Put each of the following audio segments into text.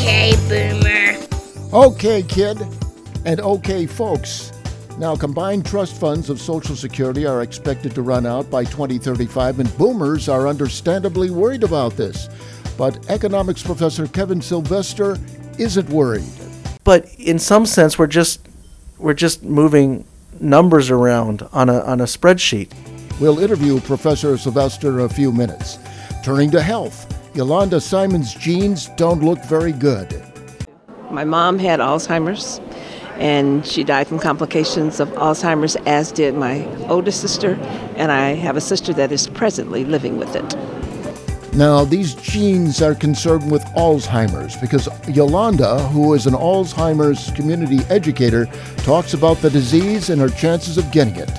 OK Boomer. OK Kid and OK Folks. Now, combined trust funds of Social Security are expected to run out by 2035, and boomers are understandably worried about this. But economics professor Kevin Sylvester isn't worried. But in some sense, we're just moving numbers around on a spreadsheet. We'll interview Professor Sylvester in a few minutes. Turning to health, Yolanda Simon's genes don't look very good. My mom had Alzheimer's, and she died from complications of Alzheimer's, as did my oldest sister, and I have a sister that is presently living with it. Now, these genes are concerned with Alzheimer's because Yolanda, who is an Alzheimer's community educator, talks about the disease and her chances of getting it.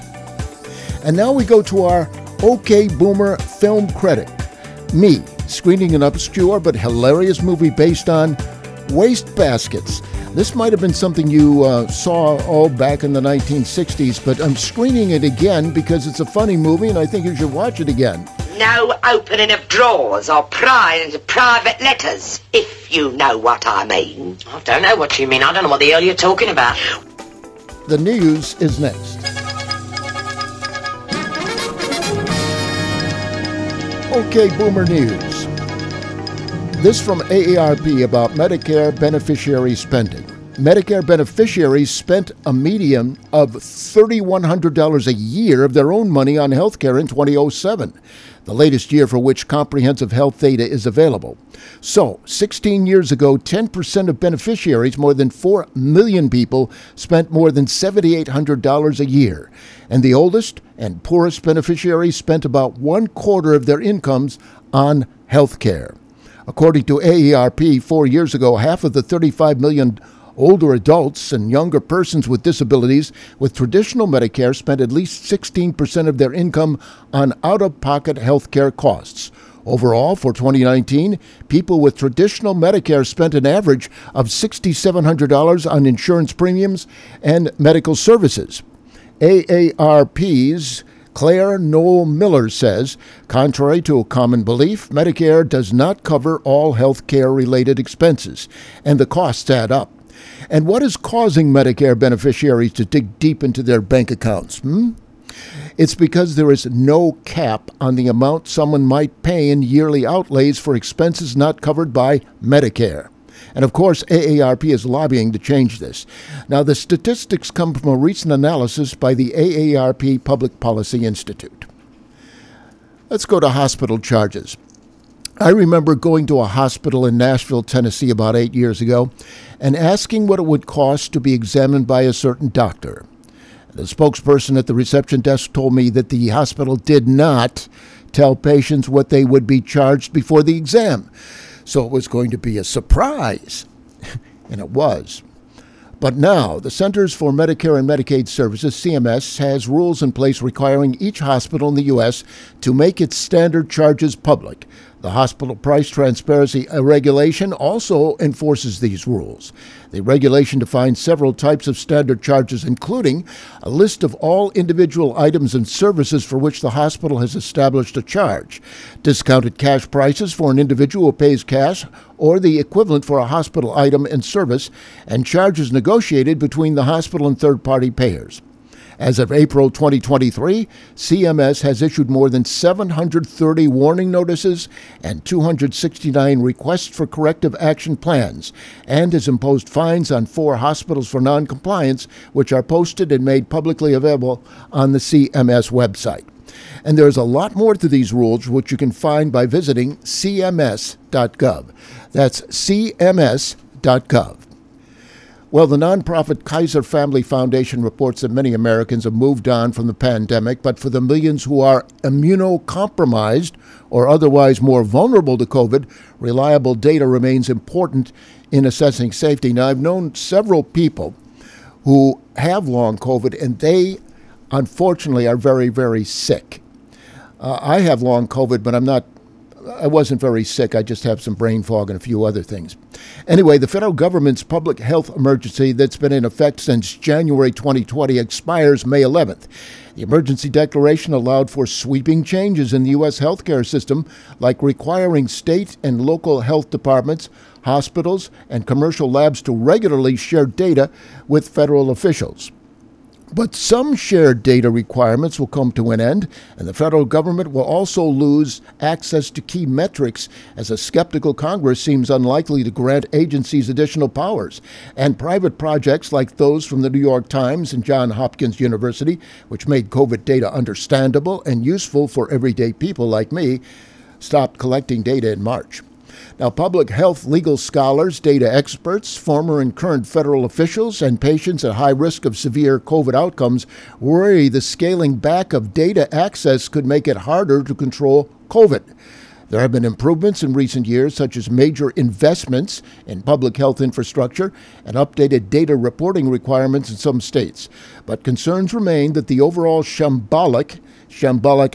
And now we go to our OK Boomer film critic, me, screening an obscure but hilarious movie based on wastebaskets. This might have been something you saw back in the 1960s, but I'm screening it again because it's a funny movie and I think you should watch it again. No opening of drawers or prying into private letters, if you know what I mean. I don't know what you mean. I don't know what the hell you're talking about. The news is next. OK Boomer News. This from AARP about Medicare beneficiary spending. Medicare beneficiaries spent a median of $3,100 a year of their own money on health care in 2007, the latest year for which comprehensive health data is available. So, 16 years ago, 10% of beneficiaries, more than 4 million people, spent more than $7,800 a year. And the oldest and poorest beneficiaries spent about one quarter of their incomes on health care. According to AARP, 4 years ago, half of the 35 million older adults and younger persons with disabilities with traditional Medicare spent at least 16% of their income on out-of-pocket health care costs. Overall, for 2019, people with traditional Medicare spent an average of $6,700 on insurance premiums and medical services. AARP's Claire Noel Miller says, contrary to a common belief, Medicare does not cover all health care-related expenses, and the costs add up. And what is causing Medicare beneficiaries to dig deep into their bank accounts? It's because there is no cap on the amount someone might pay in yearly outlays for expenses not covered by Medicare. And, of course, AARP is lobbying to change this. Now, the statistics come from a recent analysis by the AARP Public Policy Institute. Let's go to hospital charges. I remember going to a hospital in Nashville, Tennessee, about 8 years ago and asking what it would cost to be examined by a certain doctor. The spokesperson at the reception desk told me that the hospital did not tell patients what they would be charged before the exam. So it was going to be a surprise, and it was. But now, the Centers for Medicare and Medicaid Services, CMS, has rules in place requiring each hospital in the U.S. to make its standard charges public. The Hospital Price Transparency Regulation also enforces these rules. The regulation defines several types of standard charges, including a list of all individual items and services for which the hospital has established a charge, discounted cash prices for an individual who pays cash or the equivalent for a hospital item and service, and charges negotiated between the hospital and third-party payers. As of April 2023, CMS has issued more than 730 warning notices and 269 requests for corrective action plans, and has imposed fines on 4 hospitals for noncompliance, which are posted and made publicly available on the CMS website. And there's a lot more to these rules, which you can find by visiting cms.gov. That's cms.gov. Well, the nonprofit Kaiser Family Foundation reports that many Americans have moved on from the pandemic, but for the millions who are immunocompromised or otherwise more vulnerable to COVID, reliable data remains important in assessing safety. Now, I've known several people who have long COVID, and they, unfortunately, are very, very sick. I have long COVID, but I wasn't very sick. I just have some brain fog and a few other things. Anyway, the federal government's public health emergency that's been in effect since January 2020 expires May 11th. The emergency declaration allowed for sweeping changes in the U.S. healthcare system, like requiring state and local health departments, hospitals, and commercial labs to regularly share data with federal officials. But some shared data requirements will come to an end, and the federal government will also lose access to key metrics, as a skeptical Congress seems unlikely to grant agencies additional powers. And private projects like those from the New York Times and Johns Hopkins University, which made COVID data understandable and useful for everyday people like me, stopped collecting data in March. Now, public health legal scholars, data experts, former and current federal officials, and patients at high risk of severe COVID outcomes worry the scaling back of data access could make it harder to control COVID. There have been improvements in recent years, such as major investments in public health infrastructure and updated data reporting requirements in some states. But concerns remain that the overall shambolic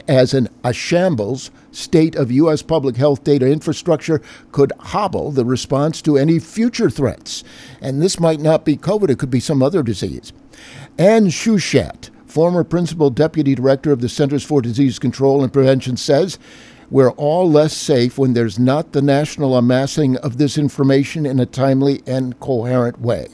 as in a shambles, state of U.S. public health data infrastructure could hobble the response to any future threats. And this might not be COVID, it could be some other disease. Anne Schuchat, former principal deputy director of the Centers for Disease Control and Prevention, says, "We're all less safe when there's not the national amassing of this information in a timely and coherent way."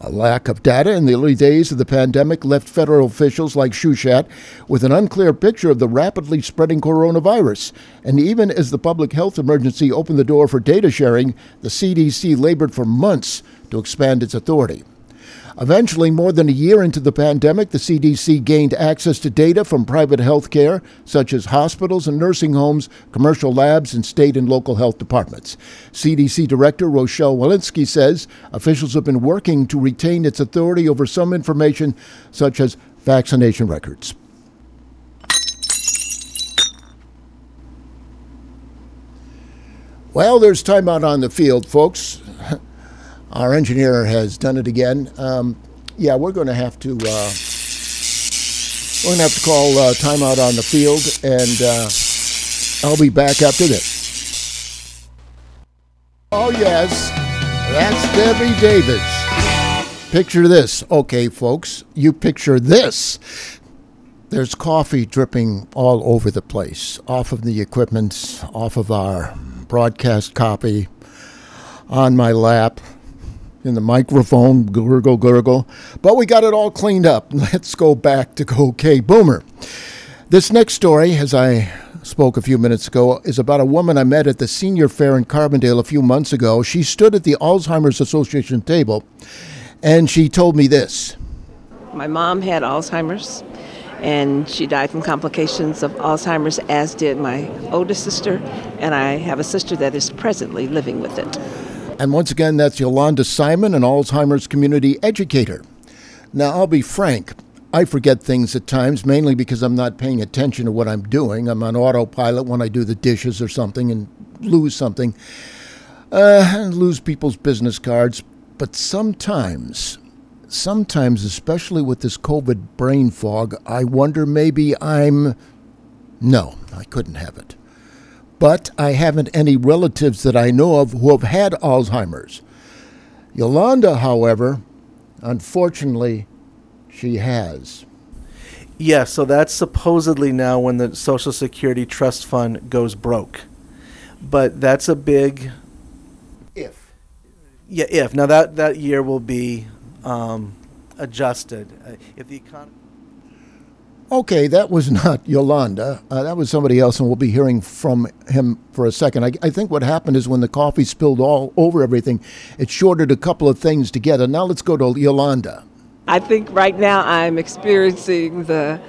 A lack of data in the early days of the pandemic left federal officials like Schuchat with an unclear picture of the rapidly spreading coronavirus. And even as the public health emergency opened the door for data sharing, the CDC labored for months to expand its authority. Eventually, more than a year into the pandemic, the CDC gained access to data from private health care, such as hospitals and nursing homes, commercial labs, and state and local health departments. CDC Director Rochelle Walensky says officials have been working to retain its authority over some information, such as vaccination records. Well, there's time out on the field, folks. Our engineer has done it again. We're going to have to call time out on the field, and I'll be back after this. Oh yes, that's Debbie Davis. Picture this, okay, folks. You picture this. There's coffee dripping all over the place, off of the equipment, off of our broadcast copy, on my lap. In the microphone, gurgle. But we got it all cleaned up. Let's go back to OK Boomer. This next story, as I spoke a few minutes ago, is about a woman I met at the senior fair in Carbondale a few months ago. She stood at the Alzheimer's Association table, and she told me this. My mom had Alzheimer's, and she died from complications of Alzheimer's, as did my oldest sister, and I have a sister that is presently living with it. And once again, that's Yolanda Simon, an Alzheimer's community educator. Now, I'll be frank. I forget things at times, mainly because I'm not paying attention to what I'm doing. I'm on autopilot when I do the dishes or something and lose something. Lose people's business cards. But sometimes, especially with this COVID brain fog, I wonder maybe I couldn't have it. But I haven't any relatives that I know of who have had Alzheimer's. Yolanda, however, unfortunately, she has. Yeah, so that's supposedly now when the Social Security Trust Fund goes broke. But that's a big... If. Yeah, if. Now that year will be adjusted. If the economy... Okay, that was not Yolanda. That was somebody else, and we'll be hearing from him for a second. I think what happened is when the coffee spilled all over everything, it shorted a couple of things together. Now let's go to Yolanda. I think right now I'm experiencing the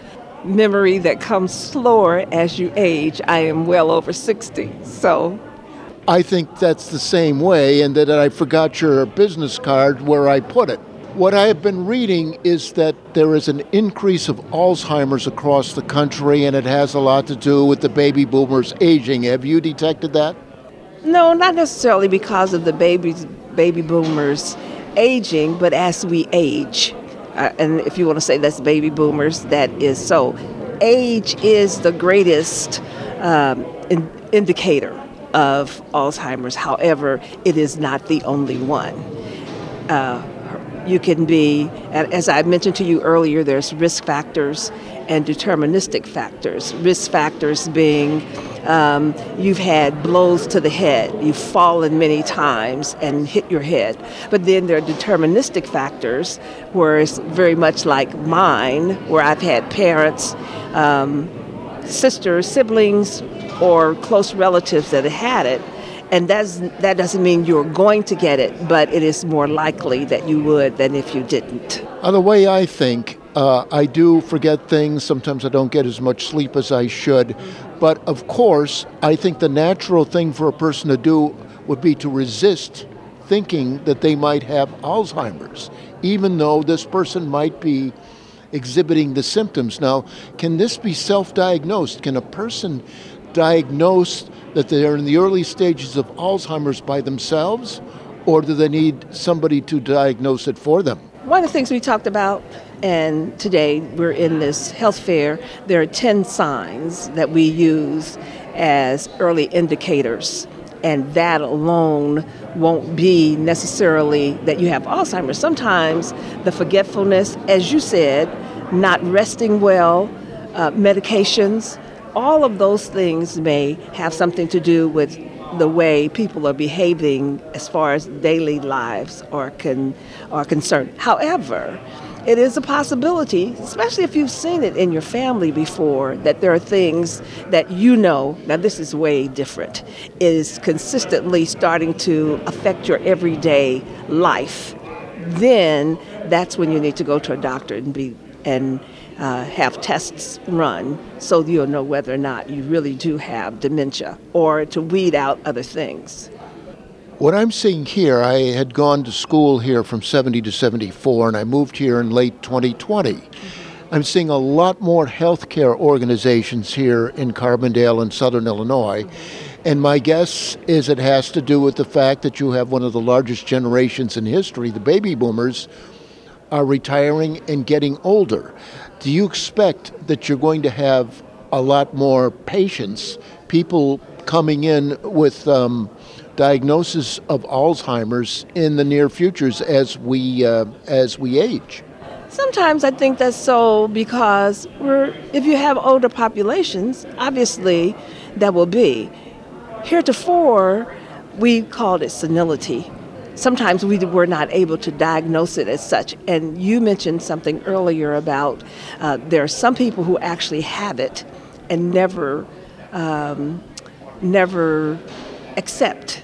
memory that comes slower as you age. I am well over 60, so... I think that's the same way, and that I forgot your business card where I put it. What I have been reading is that there is an increase of Alzheimer's across the country, and it has a lot to do with the baby boomers aging. Have you detected that? No, not necessarily because of the baby boomers aging, but as we age. And if you want to say that's baby boomers, that is so. Age is the greatest indicator of Alzheimer's. However, it is not the only one. You can be, as I mentioned to you earlier, there's risk factors and deterministic factors. Risk factors being you've had blows to the head, you've fallen many times and hit your head. But then there are deterministic factors, where it's very much like mine, where I've had parents, sisters, siblings, or close relatives that had it. And that doesn't mean you're going to get it, but it is more likely that you would than if you didn't. The way I think, I do forget things. Sometimes I don't get as much sleep as I should. But of course, I think the natural thing for a person to do would be to resist thinking that they might have Alzheimer's, even though this person might be exhibiting the symptoms. Now, can this be self-diagnosed? Can a person diagnose that they are in the early stages of Alzheimer's by themselves, or do they need somebody to diagnose it for them? One of the things we talked about, and today we're in this health fair, there are 10 signs that we use as early indicators, and that alone won't be necessarily that you have Alzheimer's. Sometimes the forgetfulness, as you said, not resting well, medications, all of those things may have something to do with the way people are behaving as far as daily lives are concerned. However, it is a possibility, especially if you've seen it in your family before, that there are things that you know, now this is way different, is consistently starting to affect your everyday life. Then that's when you need to go to a doctor and have tests run so you'll know whether or not you really do have dementia, or to weed out other things. What I'm seeing here, I had gone to school here from 70 to 74, and I moved here in late 2020. Mm-hmm. I'm seeing a lot more healthcare organizations here in Carbondale and Southern Illinois. Mm-hmm. And my guess is it has to do with the fact that you have one of the largest generations in history, the baby boomers, are retiring and getting older. Do you expect that you're going to have a lot more patients, people coming in with diagnosis of Alzheimer's in the near futures as we age? Sometimes I think that's so because if you have older populations, obviously that will be. Heretofore, we called it senility. Sometimes we were not able to diagnose it as such. And you mentioned something earlier about there are some people who actually have it and never accept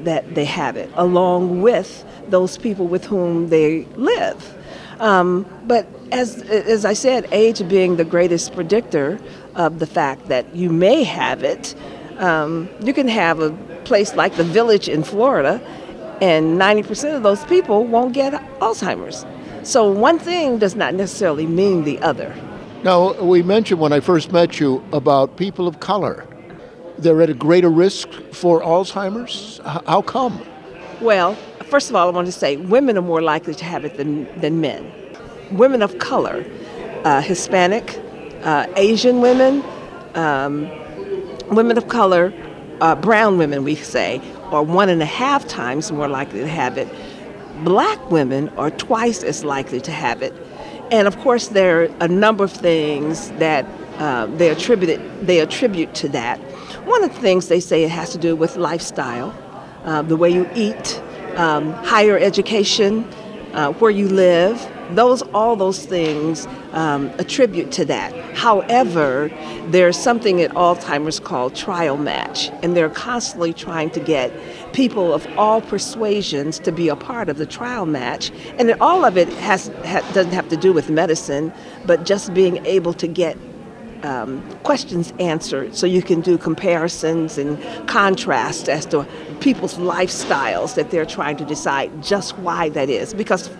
that they have it, along with those people with whom they live. But as I said, age being the greatest predictor of the fact that you may have it, you can have a place like the Village in Florida, and 90% of those people won't get Alzheimer's. So one thing does not necessarily mean the other. Now, we mentioned when I first met you about people of color. They're at a greater risk for Alzheimer's. How come? Well, first of all, I want to say women are more likely to have it than men. Women of color, Hispanic, Asian women, women of color, brown women, we say, are 1.5 times more likely to have it. Black women are twice as likely to have it. And of course, there are a number of things that they attribute to that. One of the things they say it has to do with lifestyle, the way you eat, higher education, where you live. All those things attribute to that. However, there's something at Alzheimer's called trial match, and they're constantly trying to get people of all persuasions to be a part of the trial match. And all of it doesn't have to do with medicine, but just being able to get questions answered so you can do comparisons and contrasts as to people's lifestyles that they're trying to decide just why that is. Because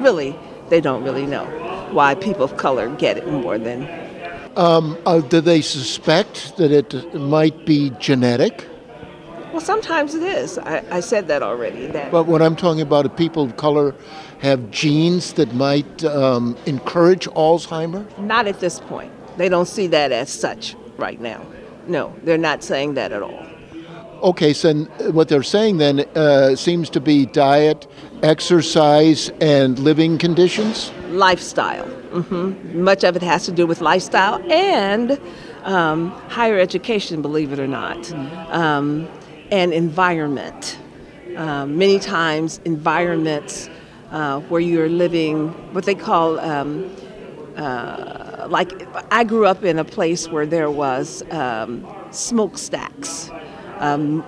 really, they don't really know why people of color get it more than. Do they suspect that it might be genetic? Well, sometimes it is. I said that already. But what I'm talking about is people of color have genes that might encourage Alzheimer's? Not at this point. They don't see that as such right now. No, they're not saying that at all. Okay, so what they're saying then seems to be diet, exercise, and living conditions? Lifestyle. Mm-hmm. Much of it has to do with lifestyle and higher education, believe it or not, and environment. Many times environments where you're living what they call, like I grew up in a place where there was smokestacks.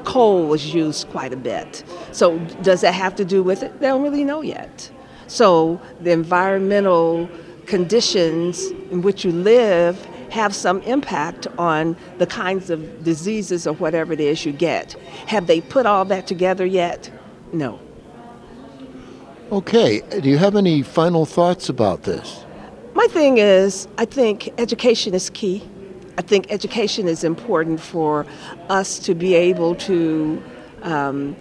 Coal was used quite a bit. So does that have to do with it? They don't really know yet. So the environmental conditions in which you live have some impact on the kinds of diseases or whatever it is you get. Have they put all that together yet? No. Okay. Do you have any final thoughts about this? My thing is, I think education is key. I think education is important for us to be able to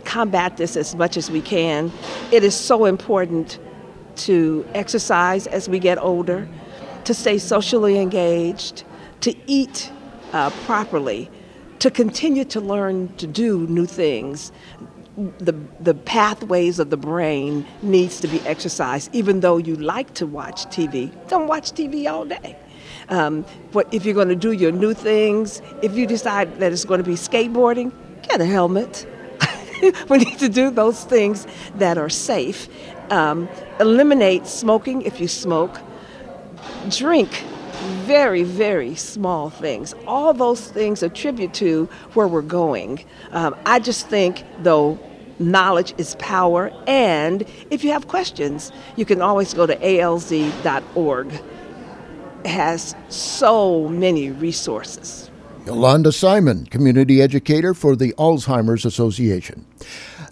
combat this as much as we can. It is so important to exercise as we get older, to stay socially engaged, to eat properly, to continue to learn to do new things. The pathways of the brain needs to be exercised, even though you like to watch TV. Don't watch TV all day. But if you're going to do your new things, if you decide that it's going to be skateboarding, get a helmet. We need to do those things that are safe. Eliminate smoking if you smoke. Drink very, very small things. All those things attribute to where we're going. I just think, though, knowledge is power. And if you have questions, you can always go to alz.org. Has so many resources. Yolanda Simon, community educator for the Alzheimer's Association.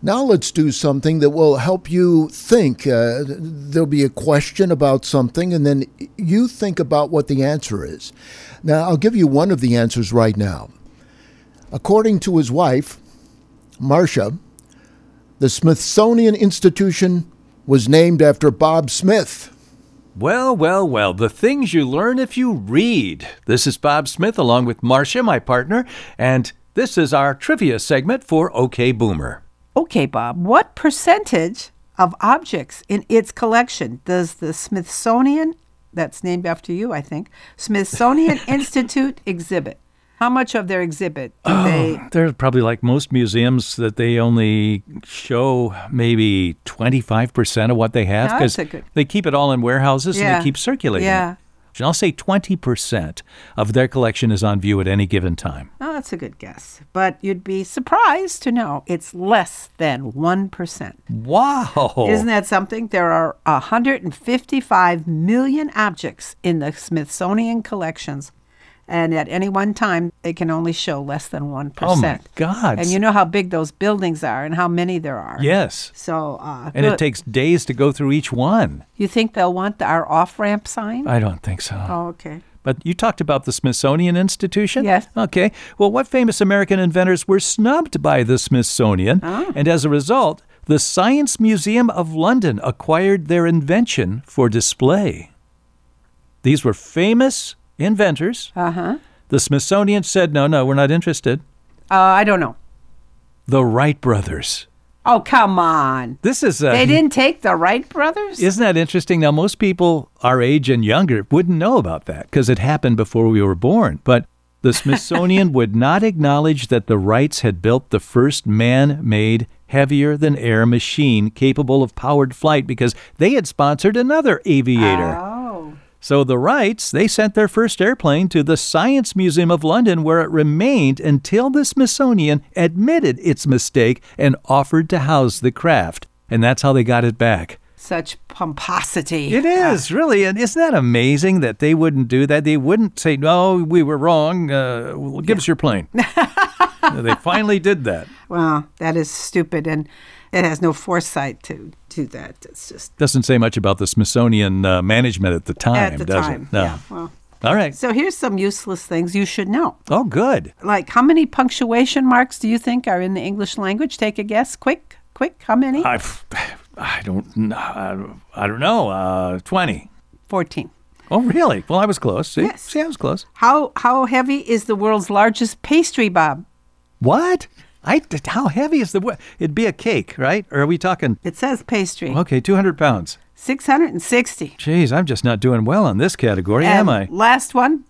Now let's do something that will help you think. There'll be a question about something, and then you think about what the answer is. Now, I'll give you one of the answers right now. According to his wife, Marcia, the Smithsonian Institution was named after Bob Smith. Well, well, well, the things you learn if you read. This is Bob Smith along with Marcia, my partner, and this is our trivia segment for OK Boomer. Okay, Bob, what percentage of objects in its collection does the Smithsonian, that's named after you, I think, Smithsonian Institute exhibit? How much of their exhibit do they... They're probably like most museums that they only show maybe 25% of what they have because they keep it all in warehouses and they keep circulating. Yeah. And I'll say 20% of their collection is on view at any given time. Oh, that's a good guess. But you'd be surprised to know it's less than 1%. Wow. Isn't that something? There are 155 million objects in the Smithsonian collections. And at any one time, they can only show less than 1%. Oh, my God. And you know how big those buildings are and how many there are. Yes. So, and it takes days to go through each one. You think they'll want our off-ramp sign? I don't think so. Oh, okay. But you talked about the Smithsonian Institution? Yes. Okay. Well, what famous American inventors were snubbed by the Smithsonian? Oh. And as a result, the Science Museum of London acquired their invention for display. These were famous inventors. Uh-huh. The Smithsonian said, no, we're not interested. I don't know. The Wright brothers. Oh, come on. This is They didn't take the Wright brothers? Isn't that interesting? Now, most people our age and younger wouldn't know about that because it happened before we were born. But the Smithsonian would not acknowledge that the Wrights had built the first man-made heavier-than-air machine capable of powered flight because they had sponsored another aviator. Oh. So the Wrights, they sent their first airplane to the Science Museum of London, where it remained until the Smithsonian admitted its mistake and offered to house the craft. And that's how they got it back. Such pomposity. It is, really. And isn't that amazing that they wouldn't do that? They wouldn't say, no, we were wrong. Give us your plane. They finally did that. Well, that is stupid. And it has no foresight to do that. It's just doesn't say much about the Smithsonian management at the time, does it? No. Yeah. Well, all right. So here's some useless things you should know. Oh, good. Like how many punctuation marks do you think are in the English language? Take a guess, quick. How many? I don't know. 20. 14. Oh, really? Well, I was close. See? Yes. See, I was close. How heavy is the world's largest pastry, Bob? What? How heavy is the... It'd be a cake, right? Or are we talking... It says pastry. Okay, 200 pounds. 660. Jeez, I'm just not doing well on this category, am I? Last one.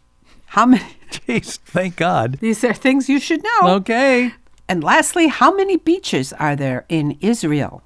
How many... Jeez, thank God. These are things you should know. Okay. And lastly, how many beaches are there in Israel?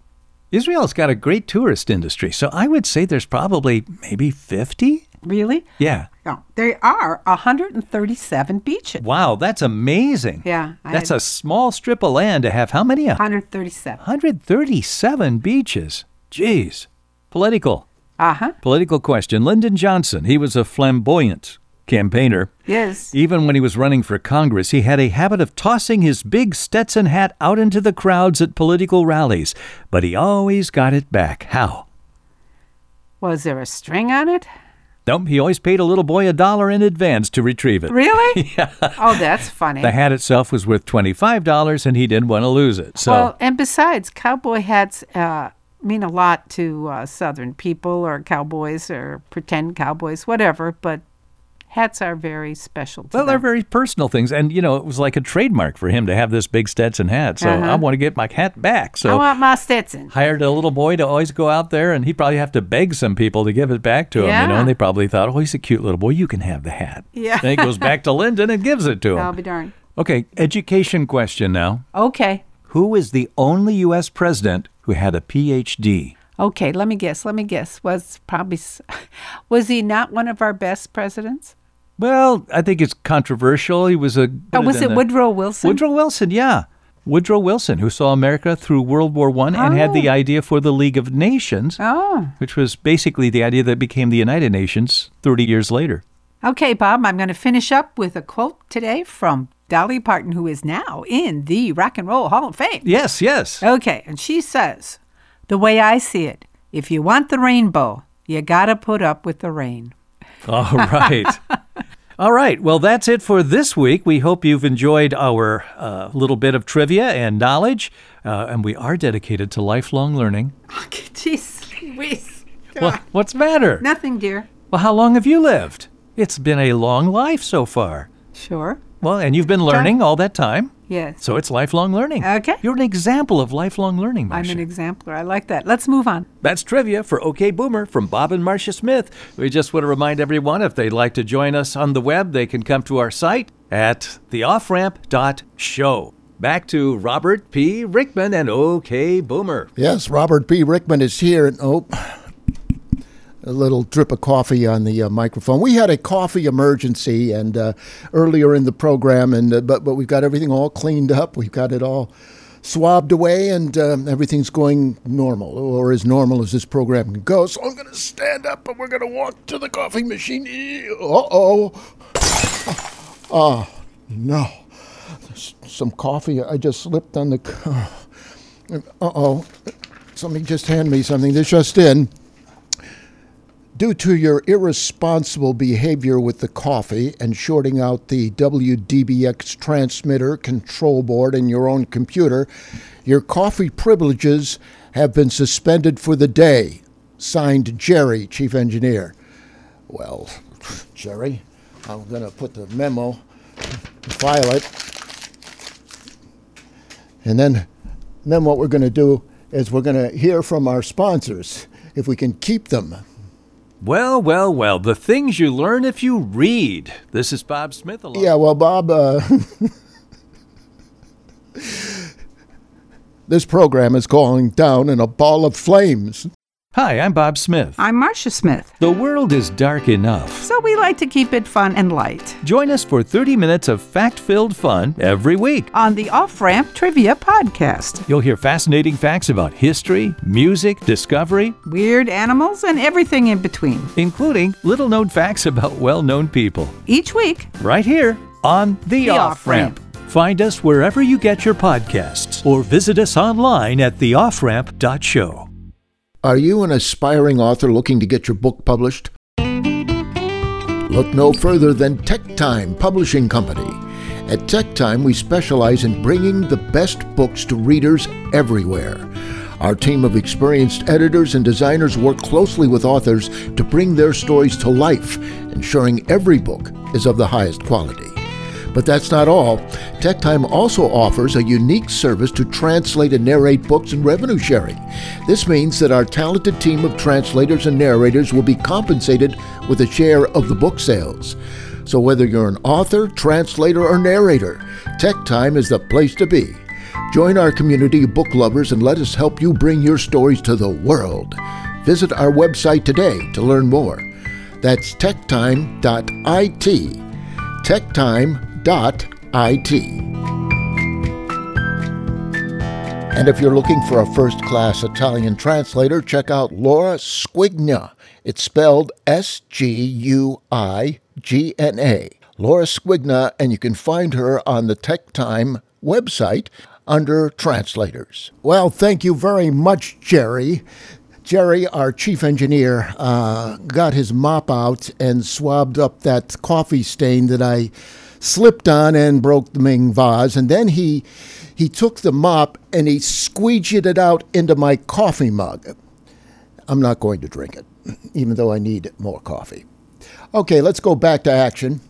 Israel's got a great tourist industry, so I would say there's probably maybe 50. Really? Yeah. No, there are 137 beaches. Wow, that's amazing. Yeah. That's a small strip of land to have how many? 137. 137 beaches. Jeez. Political. Uh-huh. Political question. Lyndon Johnson, he was a flamboyant campaigner. Yes. Even when he was running for Congress, he had a habit of tossing his big Stetson hat out into the crowds at political rallies, but he always got it back. How? Was there a string on it? Nope, he always paid a little boy $1 in advance to retrieve it. Really? Yeah. Oh, that's funny. The hat itself was worth $25, and he didn't want to lose it. So. Well, and besides, cowboy hats mean a lot to Southern people or cowboys or pretend cowboys, whatever, but hats are very special to them. Well, they're very personal things, and, you know, it was like a trademark for him to have this big Stetson hat, so I want to get my hat back. So I want my Stetson. Hired a little boy to always go out there, and he'd probably have to beg some people to give it back to him, you know, and they probably thought, oh, he's a cute little boy, you can have the hat. Yeah. Then he goes back to Lyndon and gives it to him. I'll be darned. Okay, education question now. Okay. Who is the only U.S. president who had a Ph.D.? Okay, let me guess. Was he not one of our best presidents? Well, I think it's controversial. He was a... Oh, was it Woodrow Wilson? Woodrow Wilson, yeah. Woodrow Wilson, who saw America through World War I and had the idea for the League of Nations, which was basically the idea that became the United Nations 30 years later. Okay, Bob, I'm going to finish up with a quote today from Dolly Parton, who is now in the Rock and Roll Hall of Fame. Yes, yes. Okay, and she says, "The way I see it, if you want the rainbow, you got to put up with the rain." All right. All right. Well, that's it for this week. We hope you've enjoyed our little bit of trivia and knowledge. And we are dedicated to lifelong learning. Okay, jeez. Well, what's the matter? Nothing, dear. Well, how long have you lived? It's been a long life so far. Sure. Well, and you've been learning all that time. Yes. So it's lifelong learning. Okay. You're an example of lifelong learning, Marcia. I'm an exemplar. I like that. Let's move on. That's trivia for OK Boomer from Bob and Marcia Smith. We just want to remind everyone, if they'd like to join us on the web, they can come to our site at theofframp.show. Back to Robert P. Rickman and OK Boomer. Yes, Robert P. Rickman is here. Oh, a little drip of coffee on the microphone. We had a coffee emergency and earlier in the program, and but we've got everything all cleaned up. We've got it all swabbed away, and everything's going normal, or as normal as this program can go. So I'm going to stand up, and we're going to walk to the coffee machine. Uh-oh. Oh, no. There's some coffee. I just slipped on the... Uh-oh. Somebody just handed me something. This just in. Due to your irresponsible behavior with the coffee and shorting out the WDBX transmitter, control board, and your own computer, your coffee privileges have been suspended for the day. Signed, Jerry, Chief Engineer. Well, Jerry, I'm going to put the memo, file it, and then what we're going to do is we're going to hear from our sponsors, if we can keep them. Well, well, well, the things you learn if you read. This is Bob Smith alone. Yeah, well, Bob, this program is going down in a ball of flames. Hi, I'm Bob Smith. I'm Marcia Smith. The world is dark enough, so we like to keep it fun and light. Join us for 30 minutes of fact-filled fun every week on the Off-Ramp Trivia Podcast. You'll hear fascinating facts about history, music, discovery, weird animals, and everything in between, including little-known facts about well-known people. Each week, right here on the Off-Ramp. Find us wherever you get your podcasts or visit us online at theofframp.show. Are you an aspiring author looking to get your book published? Look no further than Tech Time Publishing Company. At Tech Time, we specialize in bringing the best books to readers everywhere. Our team of experienced editors and designers work closely with authors to bring their stories to life, ensuring every book is of the highest quality. But that's not all. Tech Time also offers a unique service to translate and narrate books and revenue sharing. This means that our talented team of translators and narrators will be compensated with a share of the book sales. So whether you're an author, translator, or narrator, Tech Time is the place to be. Join our community of book lovers and let us help you bring your stories to the world. Visit our website today to learn more. That's techtime.it. techtime.it. And if you're looking for a first-class Italian translator, check out Laura Squigna. It's spelled S-G-U-I-G-N-A. Laura Squigna, and you can find her on the Tech Time website under Translators. Well, thank you very much, Jerry. Jerry, our chief engineer, got his mop out and swabbed up that coffee stain that I slipped on and broke the Ming vase. And then he took the mop and he squeegeed it out into my coffee mug. I'm not going to drink it, even though I need more coffee. Okay, let's go back to action.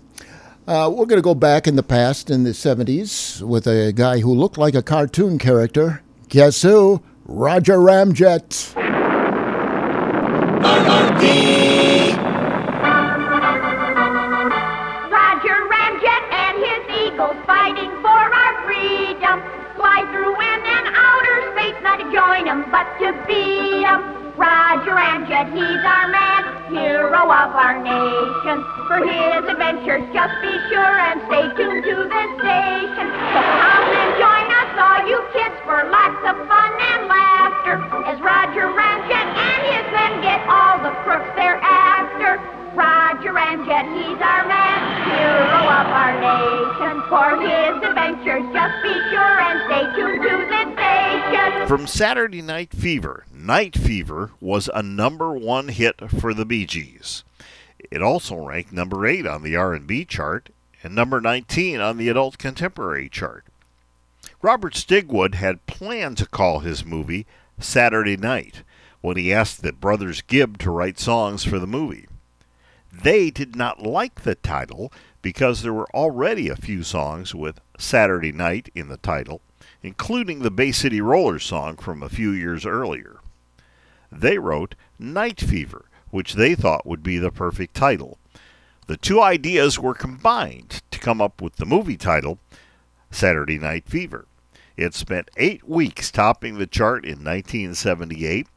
We're going to go back in the past, in the 70s, with a guy who looked like a cartoon character. Guess who? Roger Ramjet. Roger Ramjet and his eagles fighting for our freedom. Fly through in and outer space, not to join them, but to be them. Roger Ramjet, he's our man, hero of our nation. For his adventures, just be sure and stay tuned to this station. So come and join us, all you kids, for lots of fun and laughter. As Roger Ramjet and his men get all the crooks thereafter. Roger Ramjet, he's our man, hero of our nation. For his adventures, just be sure and stay tuned to this station. From Saturday Night Fever, Night Fever was a number one hit for the Bee Gees. It also ranked number 8 on the R&B chart and number 19 on the Adult Contemporary chart. Robert Stigwood had planned to call his movie Saturday Night when he asked the brothers Gibb to write songs for the movie. They did not like the title because there were already a few songs with Saturday Night in the title, including the Bay City Rollers song from a few years earlier. They wrote Night Fever, which they thought would be the perfect title. The two ideas were combined to come up with the movie title, Saturday Night Fever. It spent 8 weeks topping the chart in 1978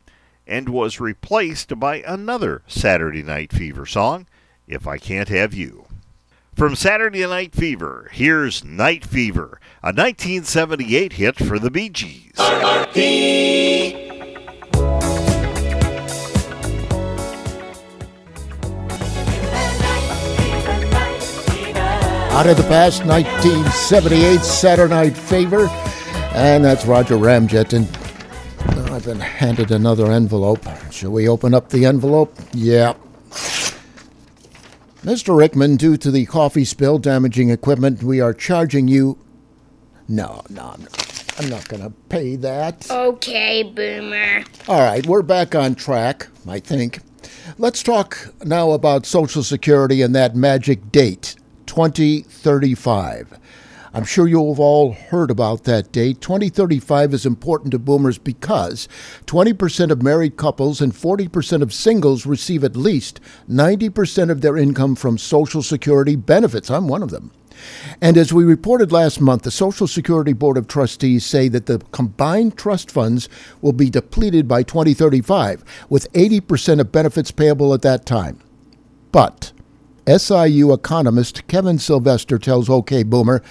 and was replaced by another Saturday Night Fever song, If I Can't Have You. From Saturday Night Fever, here's Night Fever, a 1978 hit for the Bee Gees. RRP. Out of the past, 1978, Saturday Night Fever, and that's Roger Ramjet. And I've been handed another envelope. Shall we open up the envelope? Yeah. Mr. Rickman, due to the coffee spill damaging equipment, we are charging you... No, I'm not going to pay that. Okay, Boomer. All right, we're back on track, I think. Let's talk now about Social Security and that magic date. 2035. I'm sure you've all heard about that date. 2035 is important to boomers because 20% of married couples and 40% of singles receive at least 90% of their income from Social Security benefits. I'm one of them. And as we reported last month, the Social Security Board of Trustees say that the combined trust funds will be depleted by 2035, with 80% of benefits payable at that time. But SIU economist Kevin Sylvester tells OK Boomer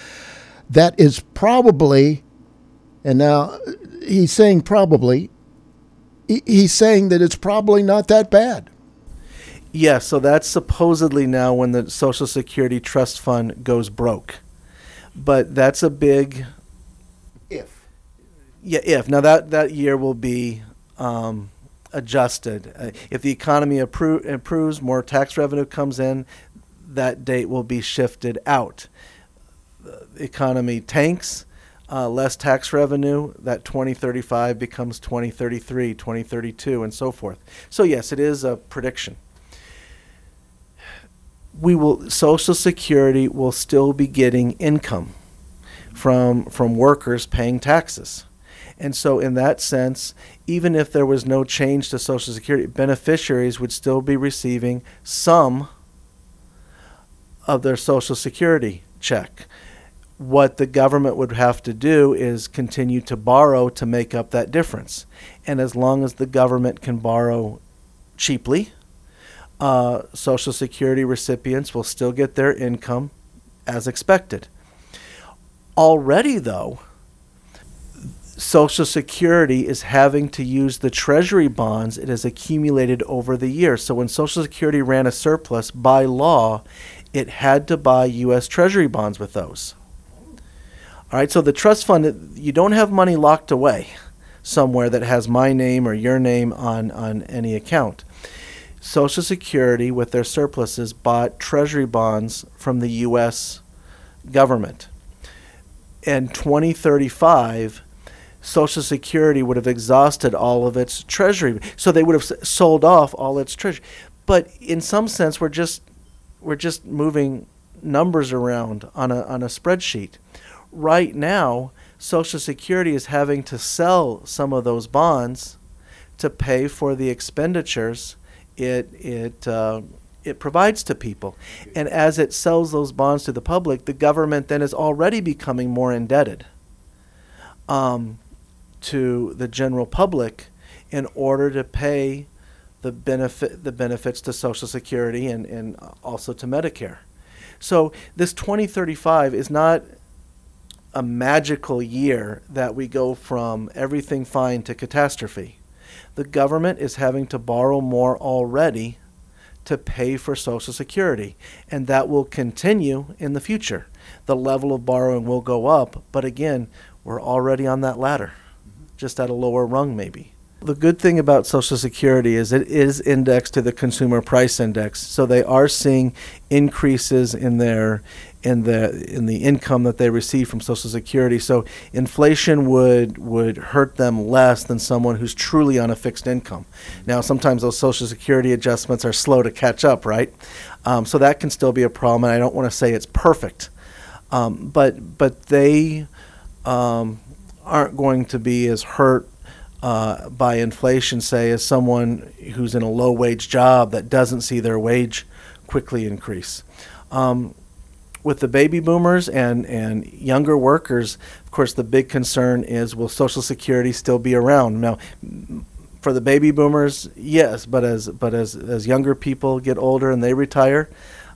that is probably, and now he's saying probably, he's saying that it's probably not that bad. Yeah, so that's supposedly now when the Social Security Trust Fund goes broke. But that's a big if. Yeah, if. Now that year will be... adjusted. If the economy improves, more tax revenue comes in, that date will be shifted out. The economy tanks, less tax revenue, that 2035 becomes 2033, 2032, and so forth. So yes, it is a prediction. Social Security will still be getting income from workers paying taxes. And so in that sense, even if there was no change to Social Security, beneficiaries would still be receiving some of their Social Security check. What the government would have to do is continue to borrow to make up that difference. And as long as the government can borrow cheaply, Social Security recipients will still get their income as expected. Already, though, Social Security is having to use the Treasury bonds it has accumulated over the years. So when Social Security ran a surplus, by law, it had to buy U.S. Treasury bonds with those. All right, so the trust fund, you don't have money locked away somewhere that has my name or your name on any account. Social Security, with their surpluses, bought Treasury bonds from the U.S. government. In 2035, Social Security would have exhausted all of its treasury. So they would have sold off all its treasury. But in some sense, we're just moving numbers around on a spreadsheet. Right now, Social Security is having to sell some of those bonds to pay for the expenditures it provides to people. And as it sells those bonds to the public, the government then is already becoming more indebted to the general public in order to pay the benefits to Social Security and also to Medicare. So this 2035 is not a magical year that we go from everything fine to catastrophe. The government is having to borrow more already to pay for Social Security, and that will continue in the future. The level of borrowing will go up, but again, we're already on that ladder. Just at a lower rung, maybe. The good thing about Social Security is it is indexed to the Consumer Price Index, so they are seeing increases in the income that they receive from Social Security. So inflation would hurt them less than someone who's truly on a fixed income. Now, sometimes those Social Security adjustments are slow to catch up, right? So that can still be a problem, and I don't want to say it's perfect, but they aren't going to be as hurt by inflation, say, as someone who's in a low-wage job that doesn't see their wage quickly increase. With the baby boomers and younger workers, of course, the big concern is, will Social Security still be around? Now, for the baby boomers, yes, but as younger people get older and they retire,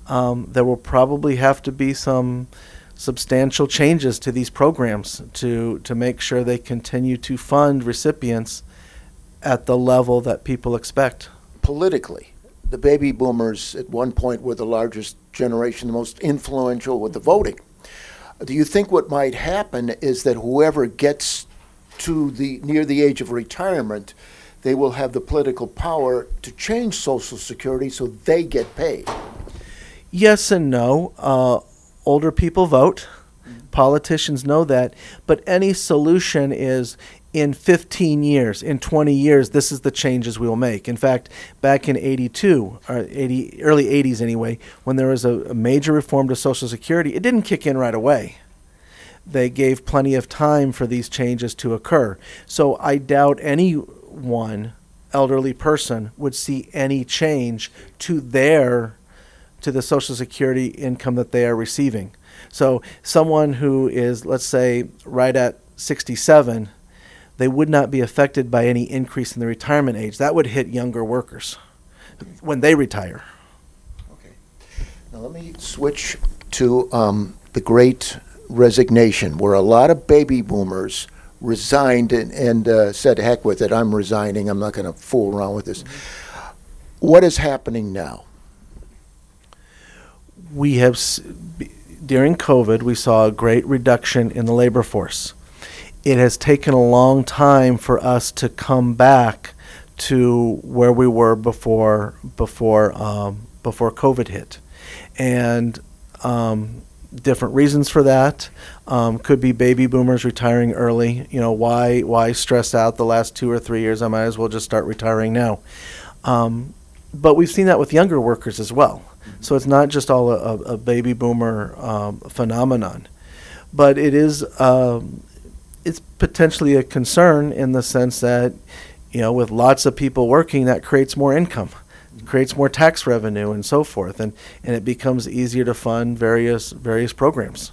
there will probably have to be some substantial changes to these programs to make sure they continue to fund recipients at the level that people expect. Politically, the baby boomers at one point were the largest generation, the most influential with the voting. Do you think what might happen is that whoever gets to the near the age of retirement, they will have the political power to change Social Security so they get paid? Yes and no. Older people vote. Politicians know that. But any solution is, in 15 years, in 20 years, this is the changes we'll make. In fact, back in 82, or early 80s anyway, when there was a major reform to Social Security, it didn't kick in right away. They gave plenty of time for these changes to occur. So I doubt any one elderly person would see any change to the Social Security income that they are receiving. So someone who is, let's say, right at 67, they would not be affected by any increase in the retirement age. That would hit younger workers when they retire. Okay. Now let me switch to the Great Resignation, where a lot of baby boomers resigned and said, heck with it, I'm resigning, I'm not going to fool around with this. Mm-hmm. What is happening now? We have, during COVID, we saw a great reduction in the labor force. It has taken a long time for us to come back to where we were before COVID hit, and different reasons for that could be baby boomers retiring early. You know, why stress out the last 2 or 3 years? I might as well just start retiring now. But we've seen that with younger workers as well. So it's not just all a baby boomer phenomenon, but it is it's potentially a concern in the sense that, you know, with lots of people working, that creates more income, creates more tax revenue and so forth, and it becomes easier to fund various programs.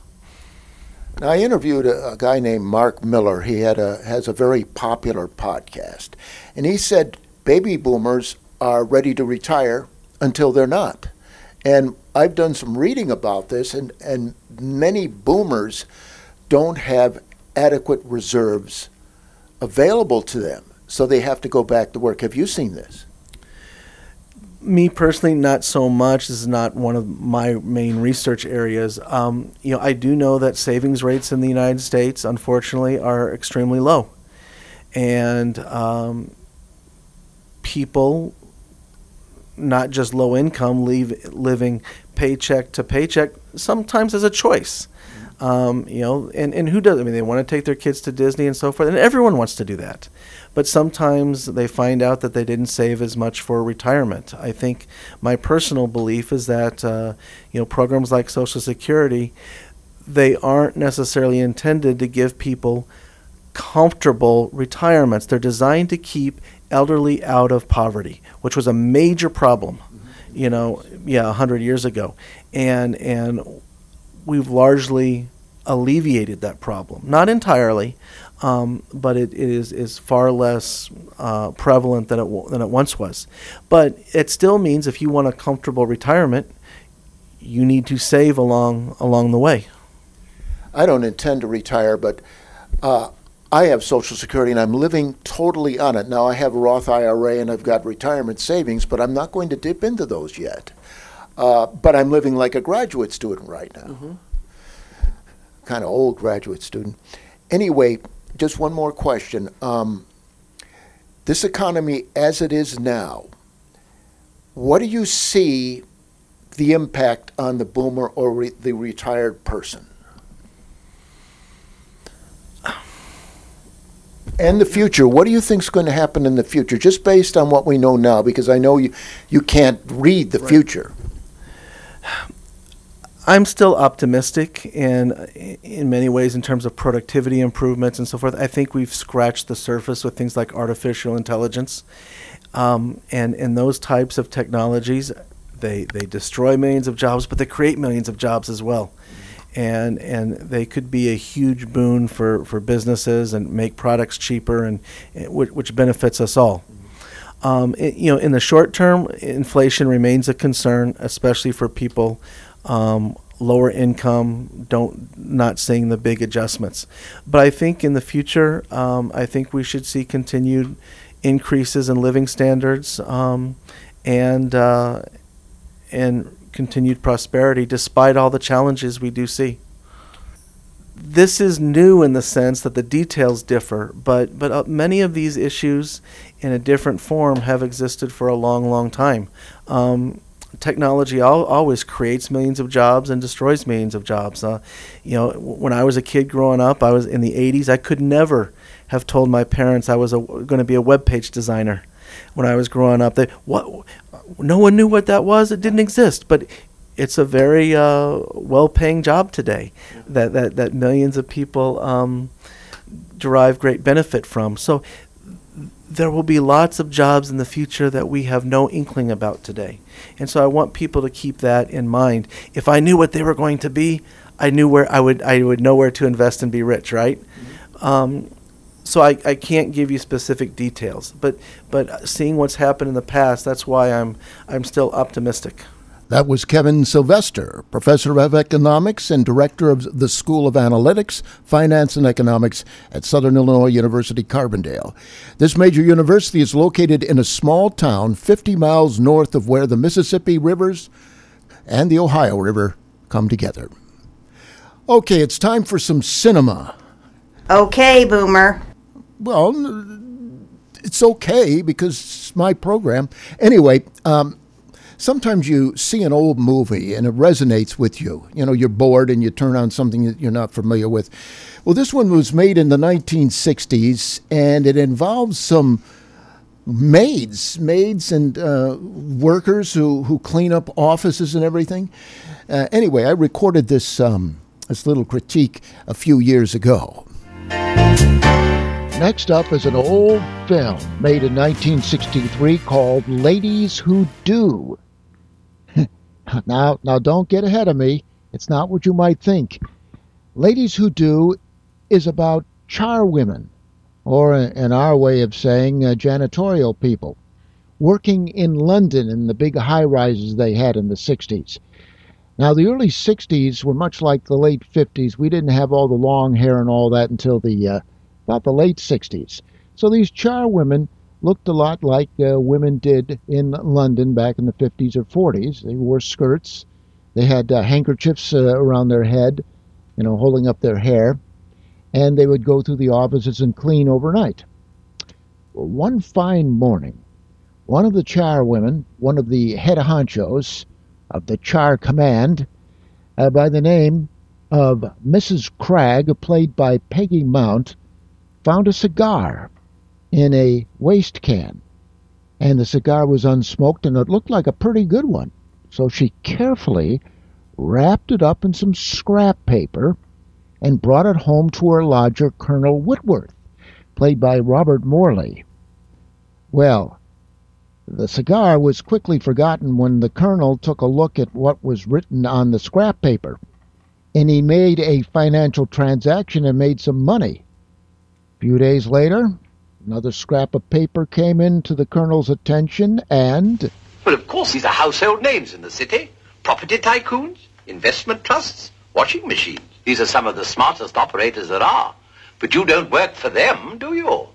Now, I interviewed a guy named Mark Miller. He has a very popular podcast, and he said baby boomers are ready to retire until they're not. And I've done some reading about this, and many boomers don't have adequate reserves available to them, so they have to go back to work. Have you seen this? Me personally, not so much. This is not one of my main research areas. You know, I do know that savings rates in the United States, unfortunately, are extremely low, and people, not just low income, living paycheck to paycheck, sometimes as a choice. You know, and who does? I mean, they want to take their kids to Disney and so forth, and everyone wants to do that. But sometimes they find out that they didn't save as much for retirement. I think my personal belief is that, you know, programs like Social Security, they aren't necessarily intended to give people comfortable retirements. They're designed to keep elderly out of poverty, which was a major problem, you know, 100 years ago. And we've largely alleviated that problem. Not entirely, but it is far less prevalent than it once was. But it still means if you want a comfortable retirement, you need to save along the way. I don't intend to retire, but I have Social Security and I'm living totally on it. Now I have a Roth IRA and I've got retirement savings, but I'm not going to dip into those yet. But I'm living like a graduate student right now. Mm-hmm. Kind of old graduate student. Anyway, just one more question. This economy as it is now, what do you see the impact on the boomer or the retired person? And the future, what do you think is going to happen in the future, just based on what we know now? Because I know you can't read the future. I'm still optimistic, and in many ways in terms of productivity improvements and so forth. I think we've scratched the surface with things like artificial intelligence, and those types of technologies. They destroy millions of jobs, but they create millions of jobs as well. And they could be a huge boon for businesses and make products cheaper, and which benefits us all. You know, in the short term, inflation remains a concern, especially for people lower income, not seeing the big adjustments. But I think in the future, I think we should see continued increases in living standards and continued prosperity despite all the challenges we do see. This is new in the sense that the details differ, but many of these issues in a different form have existed for a long, long time. Technology always creates millions of jobs and destroys millions of jobs. You know, when I was a kid growing up, I was in the 80s, I could never have told my parents I was going to be a web page designer. When I was growing up, no one knew what that was. It didn't exist, but it's a very well-paying job today that millions of people derive great benefit from. So there will be lots of jobs in the future that we have no inkling about today. And so I want people to keep that in mind. If I knew what they were going to be, I knew where I would know where to invest and be rich, right? Mm-hmm. So I can't give you specific details, but seeing what's happened in the past, that's why I'm still optimistic. That was Kevin Sylvester, professor of economics and director of the School of Analytics, Finance, and Economics at Southern Illinois University, Carbondale. This major university is located in a small town 50 miles north of where the Mississippi rivers and the Ohio River come together. Okay, it's time for some cinema. Okay, Boomer. Well, it's okay because it's my program. Anyway, sometimes you see an old movie and it resonates with you. You know, you're bored and you turn on something that you're not familiar with. Well, this one was made in the 1960s, and it involves some maids and workers who clean up offices and everything. Anyway, I recorded this this little critique a few years ago. Next up is an old film made in 1963 called Ladies Who Do. Now don't get ahead of me. It's not what you might think. Ladies Who Do is about charwomen, or in our way of saying janitorial people, working in London in the big high-rises they had in the 60s. Now, the early 60s were much like the late 50s. We didn't have all the long hair and all that until about the late 60s. So these charwomen looked a lot like women did in London back in the 50s or 40s. They wore skirts. They had handkerchiefs around their head, holding up their hair. And they would go through the offices and clean overnight. Well, one fine morning, one of the charwomen, one of the head honchos of the Char Command, by the name of Mrs. Cragg, played by Peggy Mount, found a cigar in a waste can. And the cigar was unsmoked, and it looked like a pretty good one. So she carefully wrapped it up in some scrap paper and brought it home to her lodger, Colonel Whitworth, played by Robert Morley. Well, the cigar was quickly forgotten when the colonel took a look at what was written on the scrap paper, and he made a financial transaction and made some money. A few days later, another scrap of paper came into the colonel's attention, and... Well, of course, these are household names in the city. Property tycoons, investment trusts, washing machines. These are some of the smartest operators there are. But you don't work for them, do you?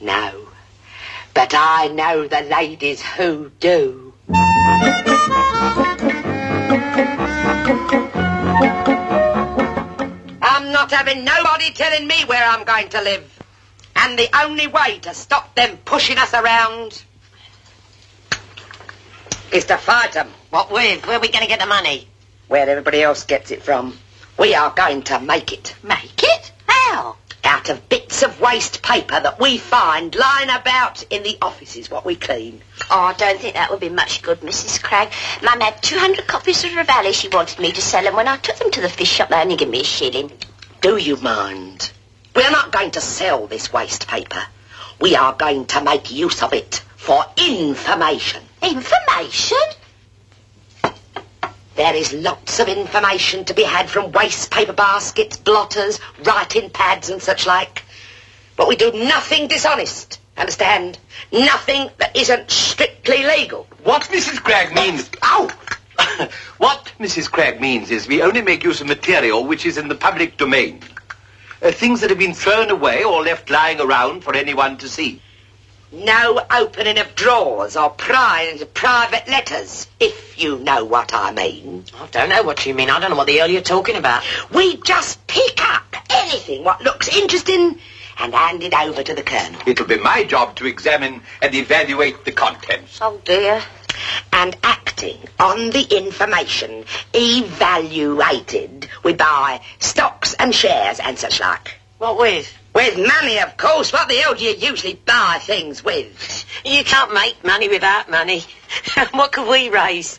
No. But I know the ladies who do. I'm not having nobody telling me where I'm going to live. And the only way to stop them pushing us around is to fight them. What with? Where are we going to get the money? Where everybody else gets it from. We are going to make it. Make it? How? Out of bits of waste paper that we find lying about in the offices what we clean. Oh, I don't think that would be much good, Mrs. Cragg. Mum had 200 copies of Ravelli she wanted me to sell, and when I took them to the fish shop, they only gave me a shilling. Do you mind? We're not going to sell this waste paper. We are going to make use of it for information. Information? There is lots of information to be had from waste paper baskets, blotters, writing pads and such like. But we do nothing dishonest, understand? Nothing that isn't strictly legal. What Mrs. Cragg means... Ow! What Mrs. Cragg means is we only make use of material which is in the public domain. Things that have been thrown away or left lying around for anyone to see. No opening of drawers or prying into private letters, if you know what I mean. I don't know what you mean. I don't know what the hell you're talking about. We just pick up anything what looks interesting and hand it over to the colonel. It'll be my job to examine and evaluate the contents. Oh, dear. And acting on the information evaluated, we buy stocks and shares and such like. What with? With money, of course. What the hell do you usually buy things with? You can't make money without money. What could we raise?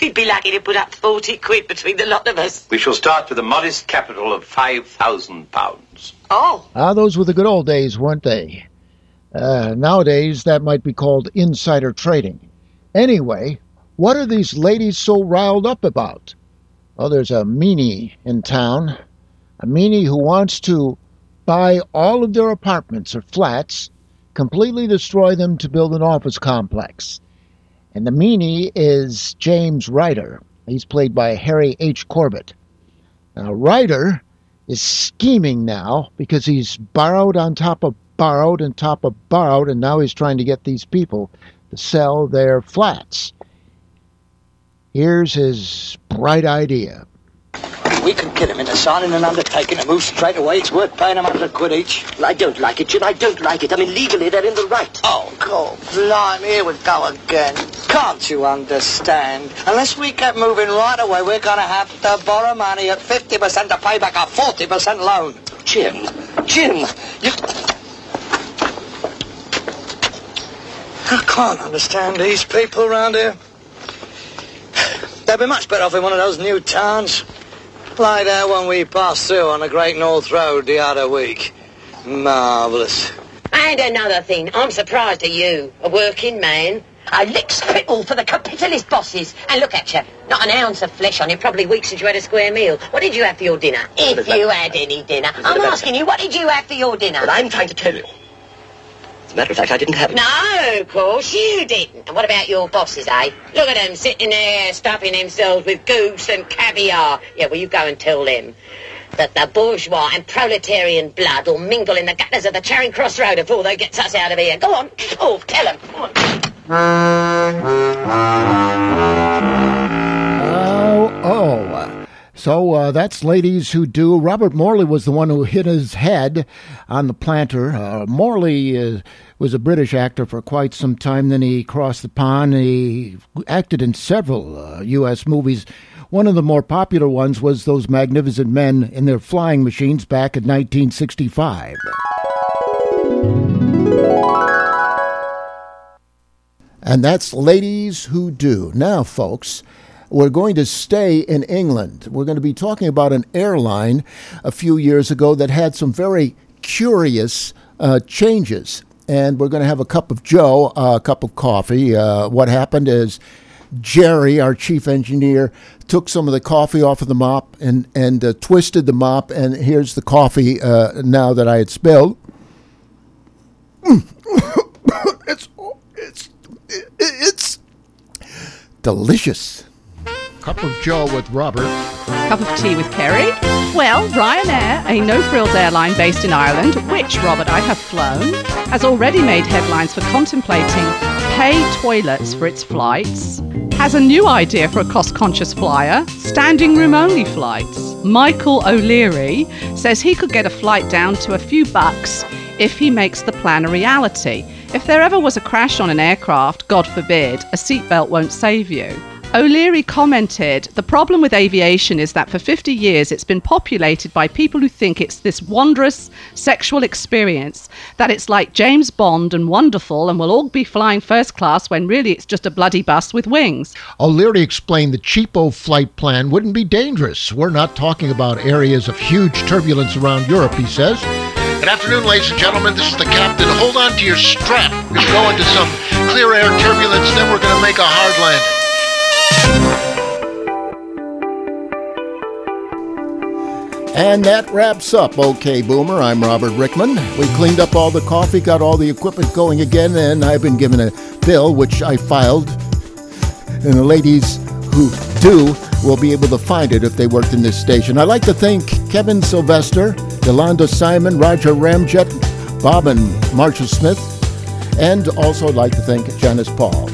We'd be lucky to put up 40 quid between the lot of us. We shall start with a modest capital of £5,000. Oh. Ah, those were the good old days, weren't they? Nowadays, that might be called insider trading. Anyway, what are these ladies so riled up about? Oh, there's a meanie in town. A meanie who wants to buy all of their apartments or flats, completely destroy them to build an office complex. And the meanie is James Ryder. He's played by Harry H. Corbett. Now, Ryder is scheming now because he's borrowed on top of borrowed on top of borrowed, and now he's trying to get these people to sell their flats. Here's his bright idea. We can get them into signing an undertaking to move straight away. It's worth paying them 100 quid each. I don't like it, Jim. I don't like it. I mean, legally, they're in the right. Oh, God, blimey, here we go again. Can't you understand? Unless we get moving right away, we're going to have to borrow money at 50% to pay back our 40% loan. Jim, you... I can't understand these people around here. They'd be much better off in one of those new towns. Like there when we passed through on the Great North Road the other week. Marvellous. And another thing, I'm surprised at you, a working man. A lick's pickle for the capitalist bosses. And look at you, not an ounce of flesh on you, probably weeks since you had a square meal. What did you have for your dinner? If you had any dinner. I'm asking you, what did you have for your dinner? Well, I'm trying to tell you. As a matter of fact, I didn't have it. No, of course you didn't. And what about your bosses, eh? Look at them sitting there stuffing themselves with goose and caviar. Yeah, well, you go and tell them that the bourgeois and proletarian blood will mingle in the gutters of the Charing Cross Road before they get us out of here. Go on. Oh, tell them. Go on. So that's Ladies Who Do. Robert Morley was the one who hit his head on the planter. Morley was a British actor for quite some time. Then he crossed the pond. He acted in several U.S. movies. One of the more popular ones was Those Magnificent Men in Their Flying Machines back in 1965. And that's Ladies Who Do. Now, folks, we're going to stay in England. We're going to be talking about an airline a few years ago that had some very curious changes. And we're going to have a cup of joe, a cup of coffee. What happened is Jerry, our chief engineer, took some of the coffee off of the mop and twisted the mop. And here's the coffee now that I had spilled. It's delicious. Cup of Joe with Robert. Cup of tea with Kerry. Well, Ryanair, a no-frills airline based in Ireland, which, Robert, I have flown, has already made headlines for contemplating pay toilets for its flights, has a new idea for a cost-conscious flyer, standing room-only flights. Michael O'Leary says he could get a flight down to a few bucks if he makes the plan a reality. If there ever was a crash on an aircraft, God forbid, a seatbelt won't save you. O'Leary commented, the problem with aviation is that for 50 years it's been populated by people who think it's this wondrous sexual experience, that it's like James Bond and wonderful and we'll all be flying first class when really it's just a bloody bus with wings. O'Leary explained the cheapo flight plan wouldn't be dangerous. We're not talking about areas of huge turbulence around Europe, he says. Good afternoon, ladies and gentlemen. This is the captain. Hold on to your strap. We're going to go into some clear air turbulence, then we're going to make a hard landing. And that wraps up OK Boomer. I'm Robert Rickman. We cleaned up all the coffee, got all the equipment going again, and I've been given a bill, which I filed. And the Ladies Who Do will be able to find it if they worked in this station. I'd like to thank Kevin Sylvester, Yolanda Simon, Roger Ramjet, Bob and Marcia Smith, and also I'd like to thank Janice Paul.